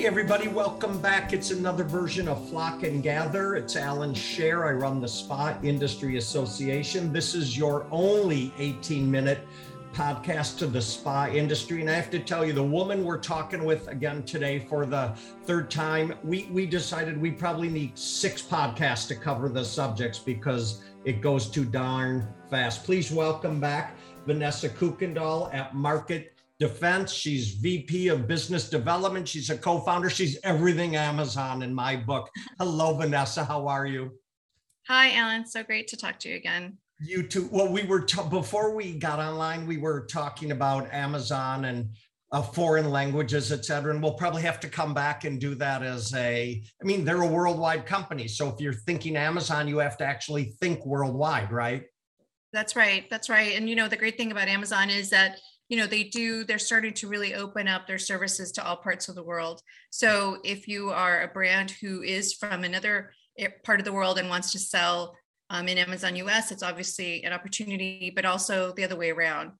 Hey everybody, welcome back. It's another version of Flock and Gather. It's Alan Scher. I run the Spa Industry Association. This is your only 18-minute podcast to the spa industry. And I have to tell you, the woman we're talking with again today for the third time, we decided we probably need 6 podcasts to cover the subjects because it goes too darn fast. Please welcome back Vanessa Kuykendall at Market Defense. She's VP of Business Development. She's a co-founder. She's everything Amazon in my book. Hello, Vanessa. How are you? Hi, Alan. So great to talk to you again. You too. Well, we were before we got online, we were talking about Amazon and foreign languages, et cetera. And we'll probably have to come back and do that as they're a worldwide company. So if you're thinking Amazon, you have to actually think worldwide, right? That's right. That's right. And, the great thing about Amazon is that they're starting to really open up their services to all parts of the world. So if you are a brand who is from another part of the world and wants to sell in Amazon US, it's obviously an opportunity, but also the other way around.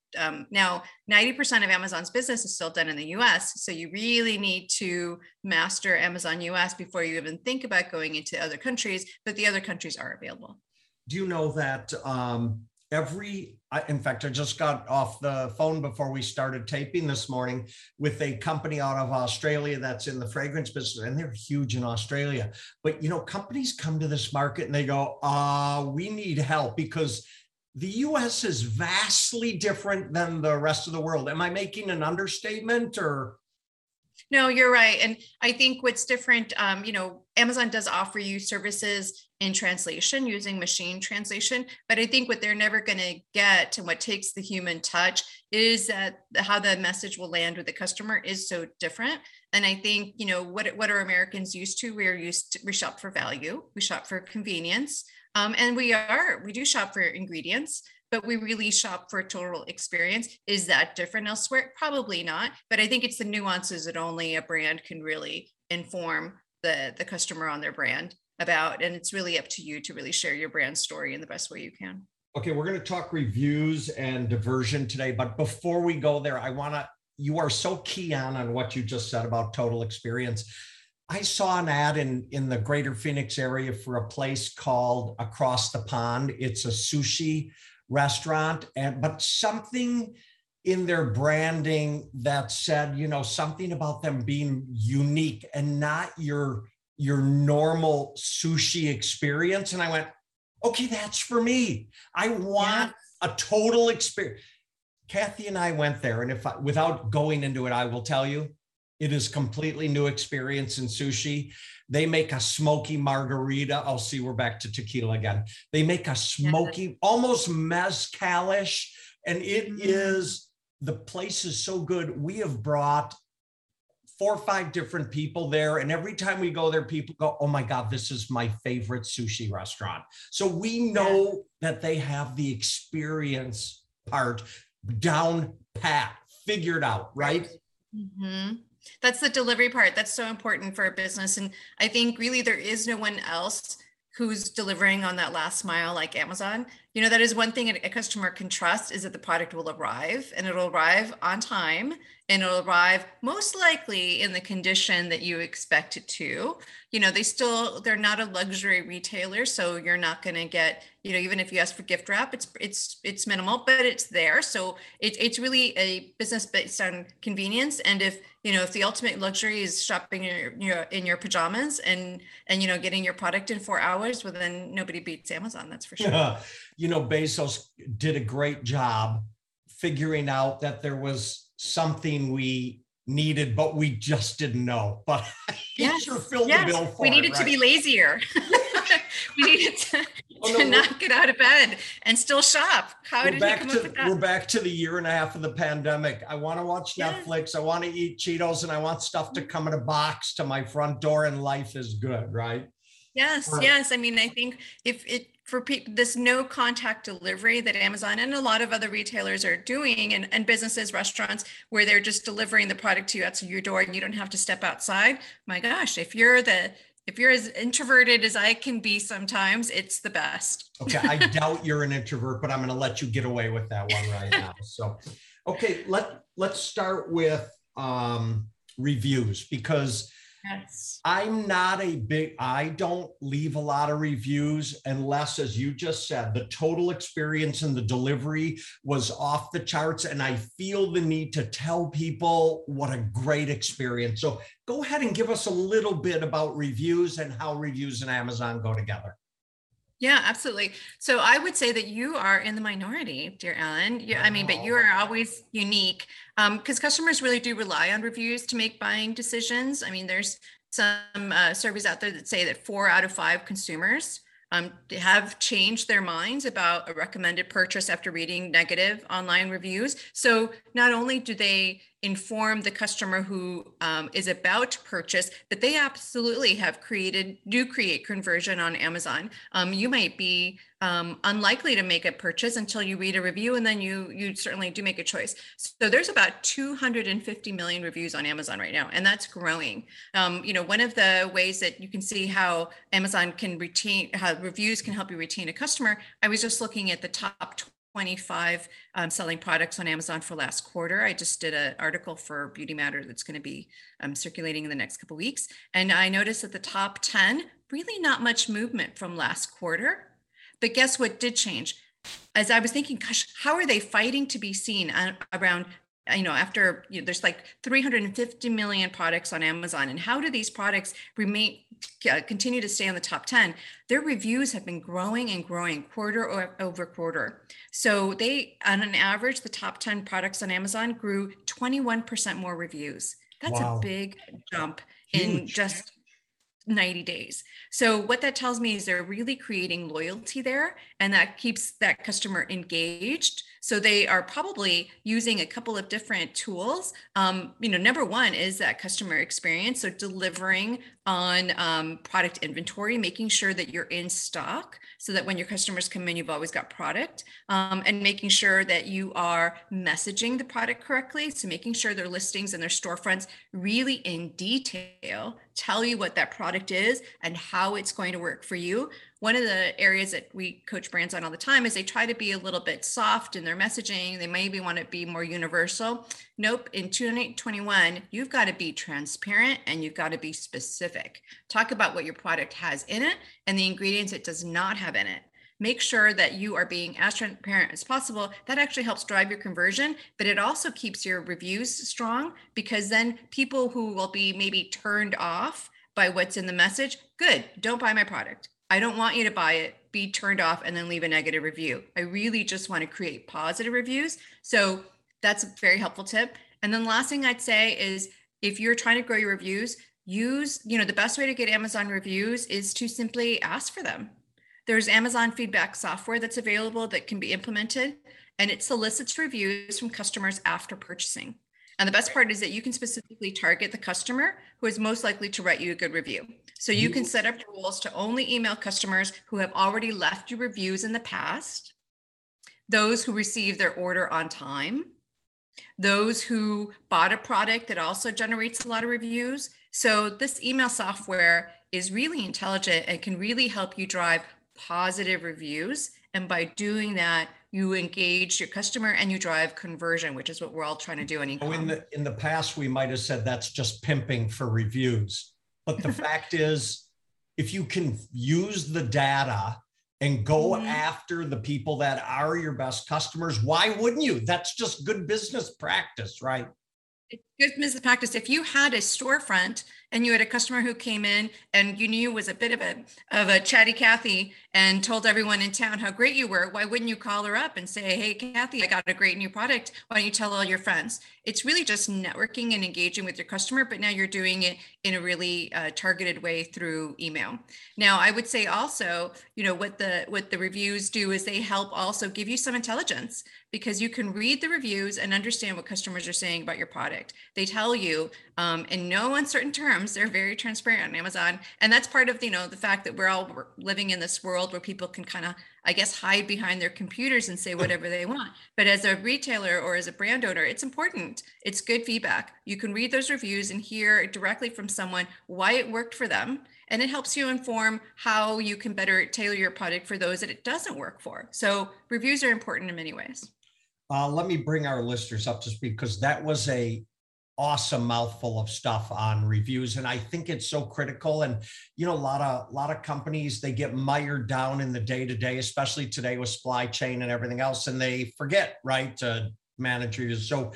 Now, 90% of Amazon's business is still done in the US. So you really need to master Amazon US before you even think about going into other countries, but the other countries are available. Do you know that in fact, I just got off the phone before we started taping this morning with a company out of Australia that's in the fragrance business, and they're huge in Australia. But, companies come to this market and they go, we need help because the U.S. is vastly different than the rest of the world. Am I making an understatement or? No, you're right. And I think what's different, Amazon does offer you services in translation using machine translation, but I think what they're never going to get and what takes the human touch is that how the message will land with the customer is so different. And I think, what are Americans used to? We shop for value, we shop for convenience, and we do shop for ingredients, but we really shop for a total experience. Is that different elsewhere? Probably not. But I think it's the nuances that only a brand can really inform the customer on their brand about. And it's really up to you to really share your brand story in the best way you can. Okay, we're going to talk reviews and diversion today. But before we go there, you are so key on what you just said about total experience. I saw an ad in the greater Phoenix area for a place called Across the Pond. It's a sushi restaurant, but something in their branding that said, something about them being unique and not your normal sushi experience. And I went, okay, that's for me. I want a total experience. Kathy and I went there, and without going into it, I will tell you, it is completely new experience in sushi. They make a smoky margarita. Oh, see, we're back to tequila again. They make a smoky, almost mezcalish, and it is, the place is so good. We have brought 4 or 5 different people there, and every time we go there, people go, oh my God, this is my favorite sushi restaurant. So we know that they have the experience part down pat, figured out, right? Mm-hmm. That's the delivery part. That's so important for a business. And I think really there is no one else who's delivering on that last mile like Amazon. That is one thing a customer can trust, is that the product will arrive, and it'll arrive on time, and it'll arrive most likely in the condition that you expect it to. They're not a luxury retailer, so you're not going to get, even if you ask for gift wrap, it's minimal, but it's there. So it's really a business based on convenience. And if the ultimate luxury is shopping in your pajamas and getting your product in 4 hours, well, then nobody beats Amazon, that's for sure. Yeah. Bezos did a great job figuring out that there was something we needed, but we just didn't know. But he sure filled the bill for it. We needed to be lazier. We needed to not get out of bed and still shop. How did you come up with that? We're back to the year and a half of the pandemic. I want to watch Netflix. I want to eat Cheetos, and I want stuff to come in a box to my front door, and life is good, right? Yes, yes. I mean, I think this no contact delivery that Amazon and a lot of other retailers are doing, and businesses, restaurants, where they're just delivering the product to you at your door and you don't have to step outside. My gosh, if you're as introverted as I can be sometimes, it's the best. Okay, I doubt you're an introvert, but I'm going to let you get away with that one right now. So, okay, let's start with reviews, because Yes. I'm not a big, I don't leave a lot of reviews unless, as you just said, the total experience and the delivery was off the charts. And I feel the need to tell people what a great experience. So go ahead and give us a little bit about reviews and how reviews and Amazon go together. Yeah, absolutely. So I would say that you are in the minority, dear Alan. I mean, but you are always unique because customers really do rely on reviews to make buying decisions. I mean, there's some surveys out there that say that 4 out of 5 consumers have changed their minds about a recommended purchase after reading negative online reviews. So not only do they inform the customer who is about to purchase, but they absolutely have create conversion on Amazon. You might be unlikely to make a purchase until you read a review, and then you certainly do make a choice. So there's about 250 million reviews on Amazon right now, and that's growing. One of the ways that you can see how Amazon can retain, how reviews can help you retain a customer, I was just looking at the top 25 selling products on Amazon for last quarter. I just did an article for Beauty Matter that's going to be circulating in the next couple of weeks. And I noticed that the top 10, really not much movement from last quarter. But guess what did change? As I was thinking, gosh, how are they fighting to be seen around, there's like 350 million products on Amazon. And how do these products continue to stay on the top 10? Their reviews have been growing and growing quarter over quarter. So they, on an average, the top 10 products on Amazon grew 21% more reviews. That's a big jump in just 90 days. So what that tells me is they're really creating loyalty there, and that keeps that customer engaged. So they are probably using a couple of different tools. Number one is that customer experience. So delivering on product inventory, making sure that you're in stock so that when your customers come in, you've always got product, and making sure that you are messaging the product correctly. So making sure their listings and their storefronts really in detail tell you what that product is and how it's going to work for you. One of the areas that we coach brands on all the time is they try to be a little bit soft in their messaging. They maybe want to be more universal. Nope. In 2021, you've got to be transparent and you've got to be specific. Talk about what your product has in it and the ingredients it does not have in it. Make sure that you are being as transparent as possible. That actually helps drive your conversion, but it also keeps your reviews strong, because then people who will be maybe turned off by what's in the message, good, don't buy my product. I don't want you to buy it, be turned off, and then leave a negative review. I really just want to create positive reviews. So that's a very helpful tip. And then last thing I'd say is, if you're trying to grow your reviews, the best way to get Amazon reviews is to simply ask for them. There's Amazon feedback software that's available that can be implemented, and it solicits reviews from customers after purchasing. And the best part is that you can specifically target the customer who is most likely to write you a good review. So you can set up rules to only email customers who have already left you reviews in the past, those who receive their order on time, those who bought a product that also generates a lot of reviews. So this email software is really intelligent and can really help you drive positive reviews. And by doing that, you engage your customer and you drive conversion, which is what we're all trying to do. In the past, we might have said that's just pimping for reviews. But the fact is, if you can use the data and go after the people that are your best customers, why wouldn't you? That's just good business practice, right? It's good business practice. If you had a storefront and you had a customer who came in and you knew was a bit of a chatty Cathy and told everyone in town how great you were, why wouldn't you call her up and say, hey, Cathy, I got a great new product. Why don't you tell all your friends? It's really just networking and engaging with your customer, but now you're doing it in a really targeted way through email. Now, I would say also, what the reviews do is they help also give you some intelligence, because you can read the reviews and understand what customers are saying about your product. They tell you in no uncertain terms, they're very transparent on Amazon. And that's part of, the fact that we're all living in this world where people can kind of, I guess, hide behind their computers and say whatever they want. But as a retailer or as a brand owner, it's important. It's good feedback. You can read those reviews and hear directly from someone why it worked for them. And it helps you inform how you can better tailor your product for those that it doesn't work for. So reviews are important in many ways. Let me bring our listeners up to speed, because that was a awesome mouthful of stuff on reviews. And I think it's so critical. And, you know, a lot of companies, they get mired down in the day-to-day, especially today with supply chain and everything else. And they forget, right, to manage reviews. So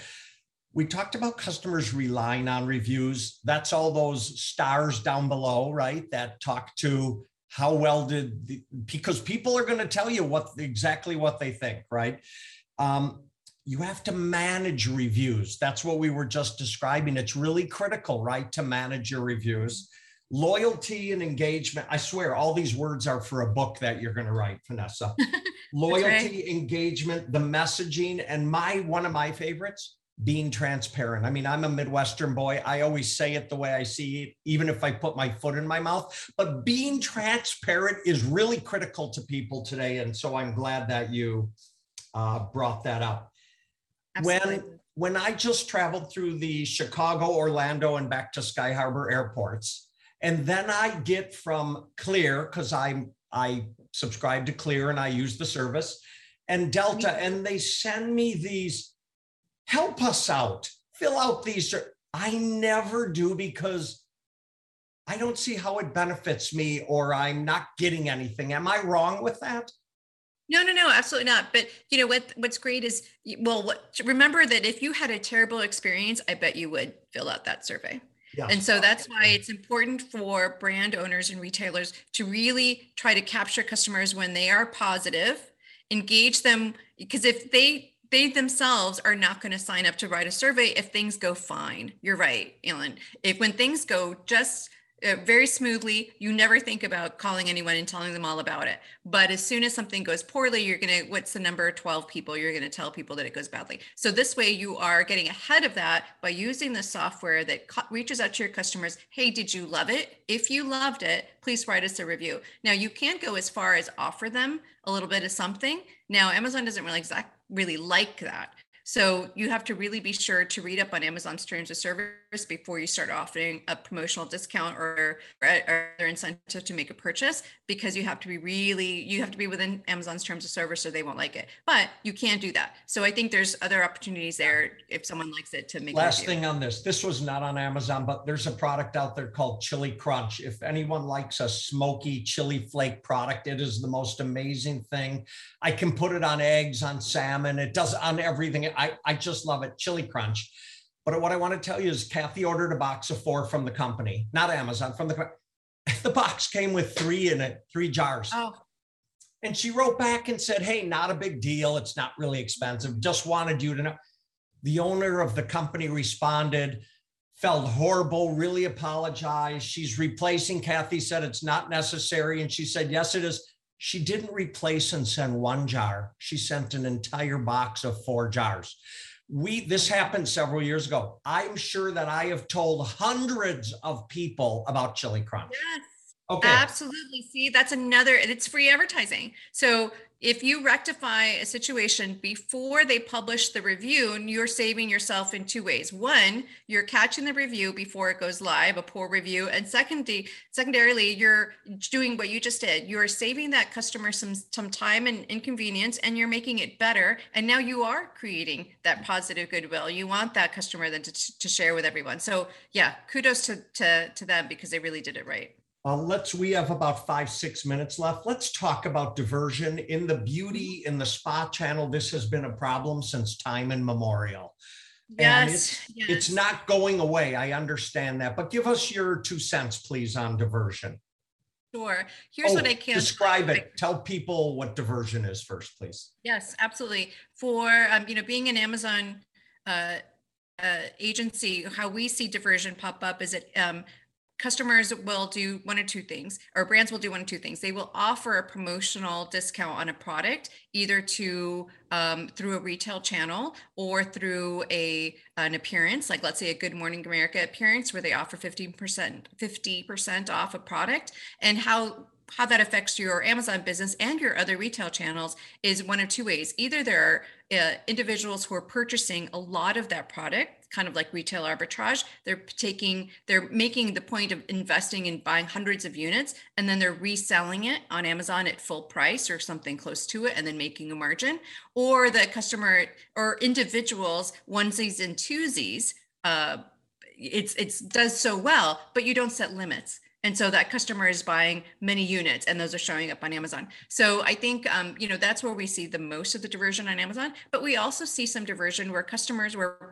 we talked about customers relying on reviews. That's all those stars down below, right, that talk to how well did, because people are going to tell you exactly what they think, right? You have to manage reviews. That's what we were just describing. It's really critical, right, to manage your reviews. Loyalty and engagement. I swear, all these words are for a book that you're going to write, Vanessa. Loyalty, right. Engagement, the messaging, and one of my favorites, being transparent. I mean, I'm a Midwestern boy. I always say it the way I see it, even if I put my foot in my mouth. But being transparent is really critical to people today. And so I'm glad that you brought that up. Absolutely. When I just traveled through the Chicago, Orlando, and back to Sky Harbor airports, and then I get from Clear, because I subscribe to Clear and I use the service, and Delta, and they send me these, help us out, fill out these. I never do because I don't see how it benefits me or I'm not getting anything. Am I wrong with that? No, absolutely not. But you know what's great is, remember that if you had a terrible experience, I bet you would fill out that survey. Yes. And so that's why it's important for brand owners and retailers to really try to capture customers when they are positive, engage them, because if they themselves are not going to sign up to write a survey if things go fine. You're right, Alan. When things go just very smoothly, you never think about calling anyone and telling them all about it. But as soon as something goes poorly, you're going to, what's the number, 12 people, you're going to tell people that it goes badly. So this way you are getting ahead of that by using the software that reaches out to your customers. Hey, did you love it? If you loved it, please write us a review. Now you can go as far as offer them a little bit of something. Now, Amazon doesn't really like that. So you have to really be sure to read up on Amazon's terms of service before you start offering a promotional discount or other incentive to make a purchase, because you have to be within Amazon's terms of service or they won't like it. But you can do that. So I think there's other opportunities there if someone likes it to make. Last thing on this. This was not on Amazon, but there's a product out there called Chili Crunch. If anyone likes a smoky chili flake product, it is the most amazing thing. I can put it on eggs, on salmon. It does on everything. I just love it, Chili Crunch. But what I want to tell you is Kathy ordered a box of 4 from the company, not Amazon, from the box came with 3 in it, 3 jars. Oh. And she wrote back and said, hey, not a big deal. It's not really expensive. Just wanted you to know. The owner of the company responded, felt horrible, really apologized. She's replacing. Kathy said it's not necessary. And she said, yes, it is. She didn't replace and send 1 jar. She sent an entire box of 4 jars. This happened several years ago. I'm sure that I have told hundreds of people about Chili Crunch. Yes, okay. Absolutely. See, that's another, and it's free advertising. So if you rectify a situation before they publish the review, you're saving yourself in 2 ways. One, you're catching the review before it goes live, a poor review. And secondarily, you're doing what you just did. You're saving that customer some time and inconvenience, and you're making it better. And now you are creating that positive goodwill. You want that customer then to share with everyone. So yeah, kudos to them because they really did it right. We have about 5-6 minutes left. Let's talk about diversion in the beauty, in the spa channel. This has been a problem since time immemorial. Yes, and it's not going away. I understand that, but give us your 2 cents, please, on diversion. Sure. Here's what I can describe it. Tell people what diversion is first, please. Yes, absolutely. For being an Amazon agency, how we see diversion pop up is it. Customers will do one of 2 things, or brands will do one of 2 things. They will offer a promotional discount on a product, either to through a retail channel or through an appearance, like let's say a Good Morning America appearance, where they offer 50% off a product. And how that affects your Amazon business and your other retail channels is one of 2 ways. Either there are individuals who are purchasing a lot of that product, kind of like retail arbitrage. They're making the point of investing in buying hundreds of units, and then they're reselling it on Amazon at full price or something close to it, and then making a margin. Or the customer or individuals, onesies and twosies, it's does so well, but you don't set limits. And so that customer is buying many units and those are showing up on Amazon. So I think, that's where we see the most of the diversion on Amazon, but we also see some diversion where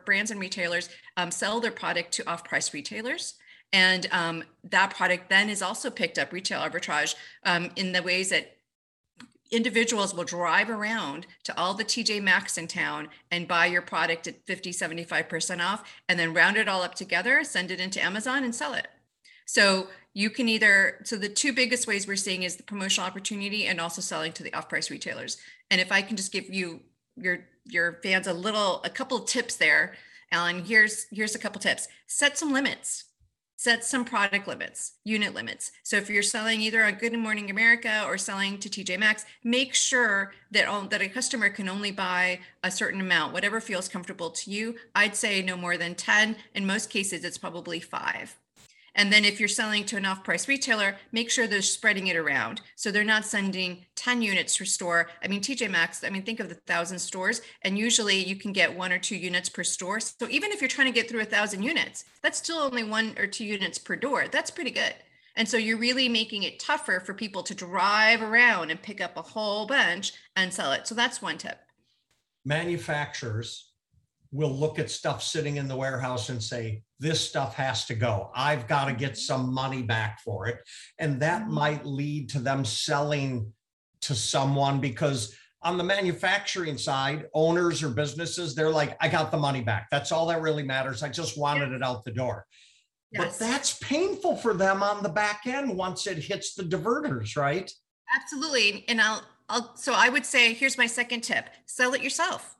brands and retailers sell their product to off-price retailers. And that product then is also picked up, retail arbitrage, in the ways that individuals will drive around to all the TJ Maxx in town and buy your product at 50-75% off, and then round it all up together, send it into Amazon and sell it. So the two biggest ways we're seeing is the promotional opportunity and also selling to the off-price retailers. And if I can just give you, your fans, a couple of tips there, Alan, here's a couple tips. Set some limits, set some product limits, unit limits. So if you're selling either on Good Morning America or selling to TJ Maxx, make sure that a customer can only buy a certain amount, whatever feels comfortable to you. I'd say no more than 10. In most cases, it's probably 5. And then if you're selling to an off-price retailer, make sure they're spreading it around. So they're not sending 10 units per store. I mean, TJ Maxx, think of the 1,000 stores, and usually you can get 1 or 2 units per store. So even if you're trying to get through 1,000 units, that's still only 1 or 2 units per door. That's pretty good. And so you're really making it tougher for people to drive around and pick up a whole bunch and sell it. So that's one tip. Manufacturers will look at stuff sitting in the warehouse and say, this stuff has to go. I've got to get some money back for it. And that might lead to them selling to someone, because on the manufacturing side, owners or businesses, they're like, I got the money back. That's all that really matters. I just wanted it out the door. Yes. But that's painful for them on the back end once it hits the diverters, right? Absolutely. And I would say, here's my second tip. Sell it yourself.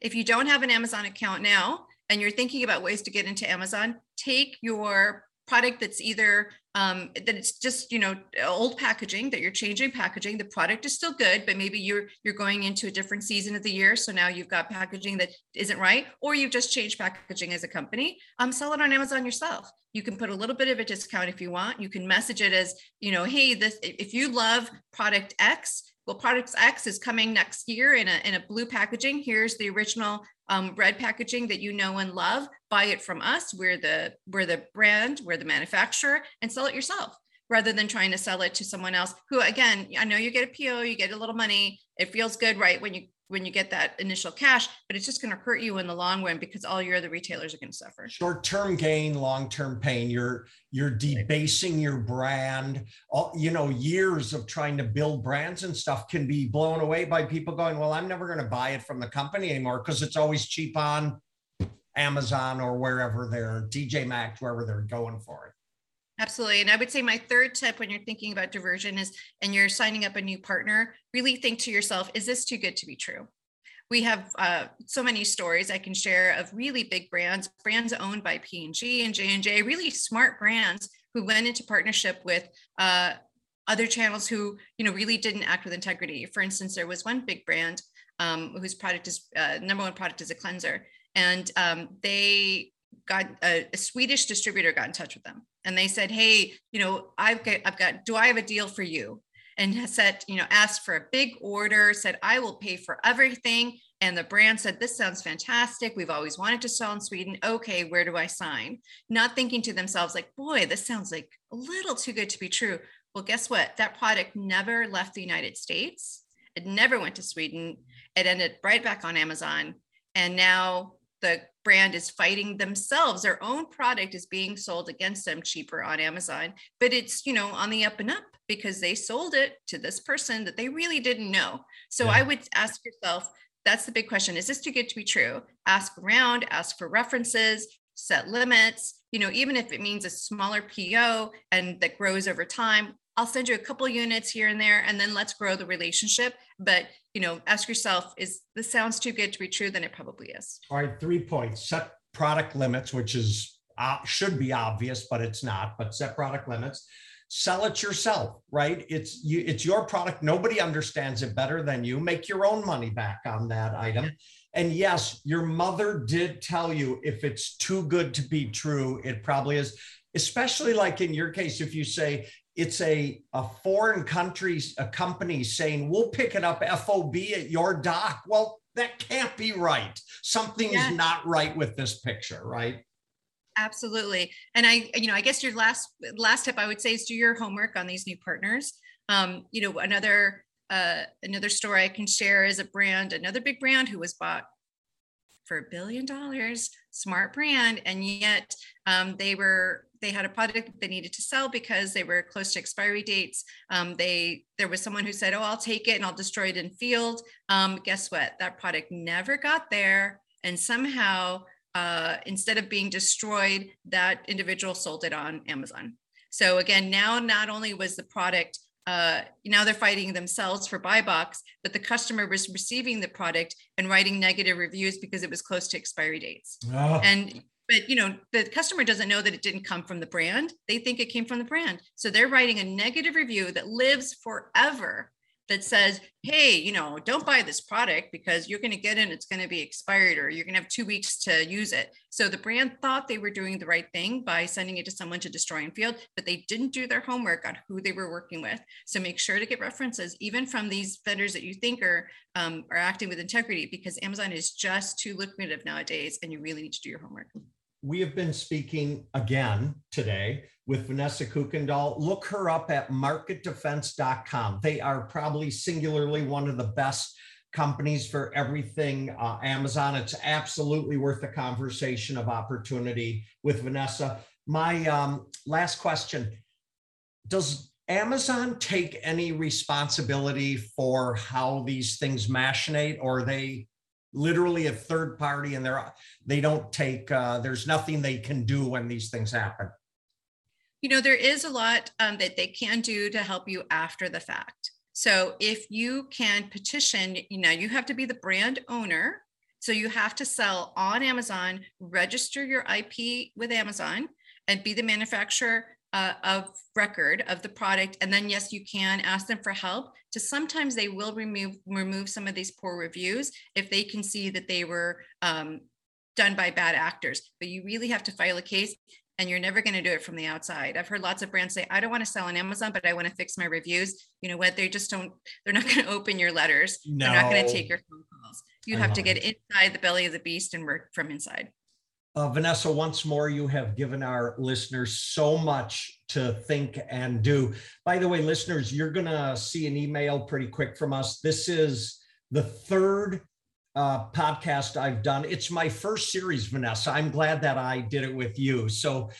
If you don't have an Amazon account now, and you're thinking about ways to get into Amazon, take your product that's either that it's just old packaging that you're changing packaging. The product is still good, but maybe you're going into a different season of the year, so now you've got packaging that isn't right, or you've just changed packaging as a company. Sell it on Amazon yourself. You can put a little bit of a discount if you want. You can message it as hey, this if you love product X. Well, products X is coming next year in a blue packaging. Here's the original red packaging that you know and love. Buy it from us. We're the brand, we're the manufacturer, and sell it yourself rather than trying to sell it to someone else who, again, I know you get a PO, you get a little money. It feels good, right, when you get that initial cash, but it's just going to hurt you in the long run because all your other retailers are going to suffer. Short-term gain, long-term pain. You're debasing your brand. All, years of trying to build brands and stuff can be blown away by people going, well, I'm never going to buy it from the company anymore because it's always cheap on Amazon or wherever TJ Maxx, wherever they're going for it. Absolutely. And I would say my third tip when you're thinking about diversion is, and you're signing up a new partner, really think to yourself, is this too good to be true? We have so many stories I can share of really big brands owned by P&G and J&J, really smart brands who went into partnership with other channels who, really didn't act with integrity. For instance, there was one big brand whose product is number one product is a cleanser. And they got a Swedish distributor got in touch with them. And they said, hey, do I have a deal for you? And said, asked for a big order, said, I will pay for everything. And the brand said, this sounds fantastic. We've always wanted to sell in Sweden. Okay, where do I sign? Not thinking to themselves like, boy, this sounds like a little too good to be true. Well, guess what? That product never left the United States. It never went to Sweden. It ended right back on Amazon. And now the brand is fighting themselves. Their own product is being sold against them cheaper on Amazon, but it's, on the up and up because they sold it to this person that they really didn't know. So yeah. I would ask yourself, that's the big question. Is this too good to be true? Ask around, ask for references, set limits, even if it means a smaller PO and that grows over time. I'll send you a couple units here and there, and then let's grow the relationship. But, ask yourself, is this sounds too good to be true? Then it probably is. All right. 3 points. Set product limits, which is should be obvious, but it's not. But set product limits. Sell it yourself, right? It's your product. Nobody understands it better than you. Make your own money back on that item. And yes, your mother did tell you if it's too good to be true, it probably is. Especially like in your case, if you say, it's a foreign country's a company saying, we'll pick it up FOB at your dock. Well, that can't be right. Something is not right with this picture, right? Absolutely. And I guess your last tip I would say is do your homework on these new partners. Another story I can share is another big brand who was bought for $1 billion, smart brand. And yet they had a product they needed to sell because they were close to expiry dates. There was someone who said, "Oh, I'll take it and I'll destroy it in field." Guess what? That product never got there. And somehow, instead of being destroyed, that individual sold it on Amazon. So again, now not only was the product, now they're fighting themselves for buy box, but the customer was receiving the product and writing negative reviews because it was close to expiry dates. Oh. But the customer doesn't know that it didn't come from the brand. They think it came from the brand. So they're writing a negative review that lives forever that says, "Hey, don't buy this product because you're going to get it, it's going to be expired, or you're going to have 2 weeks to use it." So the brand thought they were doing the right thing by sending it to someone to destroy and field, but they didn't do their homework on who they were working with. So make sure to get references, even from these vendors that you think are acting with integrity, because Amazon is just too lucrative nowadays, and you really need to do your homework. We have been speaking again today with Vanessa Kuykendall. Look her up at marketdefense.com. They are probably singularly one of the best companies for everything Amazon. It's absolutely worth the conversation of opportunity with Vanessa. My last question, does Amazon take any responsibility for how these things machinate, or are they literally a third party, and they don't take, there's nothing they can do when these things happen? There is a lot that they can do to help you after the fact. So if you can petition, you have to be the brand owner. So you have to sell on Amazon, register your IP with Amazon, and be the manufacturer of record of the product. And then, yes, you can ask them for help. Sometimes they will remove some of these poor reviews if they can see that they were done by bad actors. But you really have to file a case, and you're never going to do it from the outside. I've heard lots of brands say, "I don't want to sell on Amazon, but I want to fix my reviews." You know what? They're not going to open your letters. No. They're not going to take your phone calls. You have to get inside the belly of the beast and work from inside. Vanessa, once more, you have given our listeners so much to think and do. By the way, listeners, you're going to see an email pretty quick from us. This is the third podcast I've done. It's my first series, Vanessa. I'm glad that I did it with you. So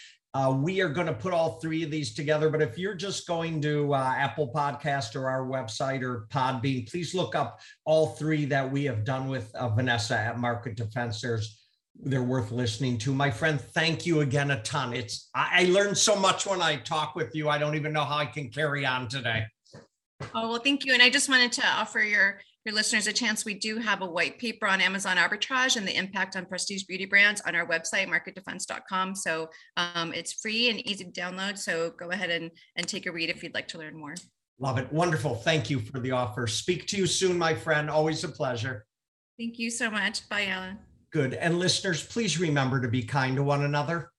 we are going to put all three of these together. But if you're just going to Apple Podcast or our website or Podbean, please look up all three that we have done with Vanessa at Market Defense. They're worth listening to. My friend, thank you again a ton. I learned so much when I talk with you. I don't even know how I can carry on today. Oh, well, thank you. And I just wanted to offer your listeners a chance. We do have a white paper on Amazon arbitrage and the impact on prestige beauty brands on our website, marketdefense.com. So it's free and easy to download. So go ahead and take a read if you'd like to learn more. Love it. Wonderful. Thank you for the offer. Speak to you soon, my friend. Always a pleasure. Thank you so much. Bye, Alan. Good. And listeners, please remember to be kind to one another.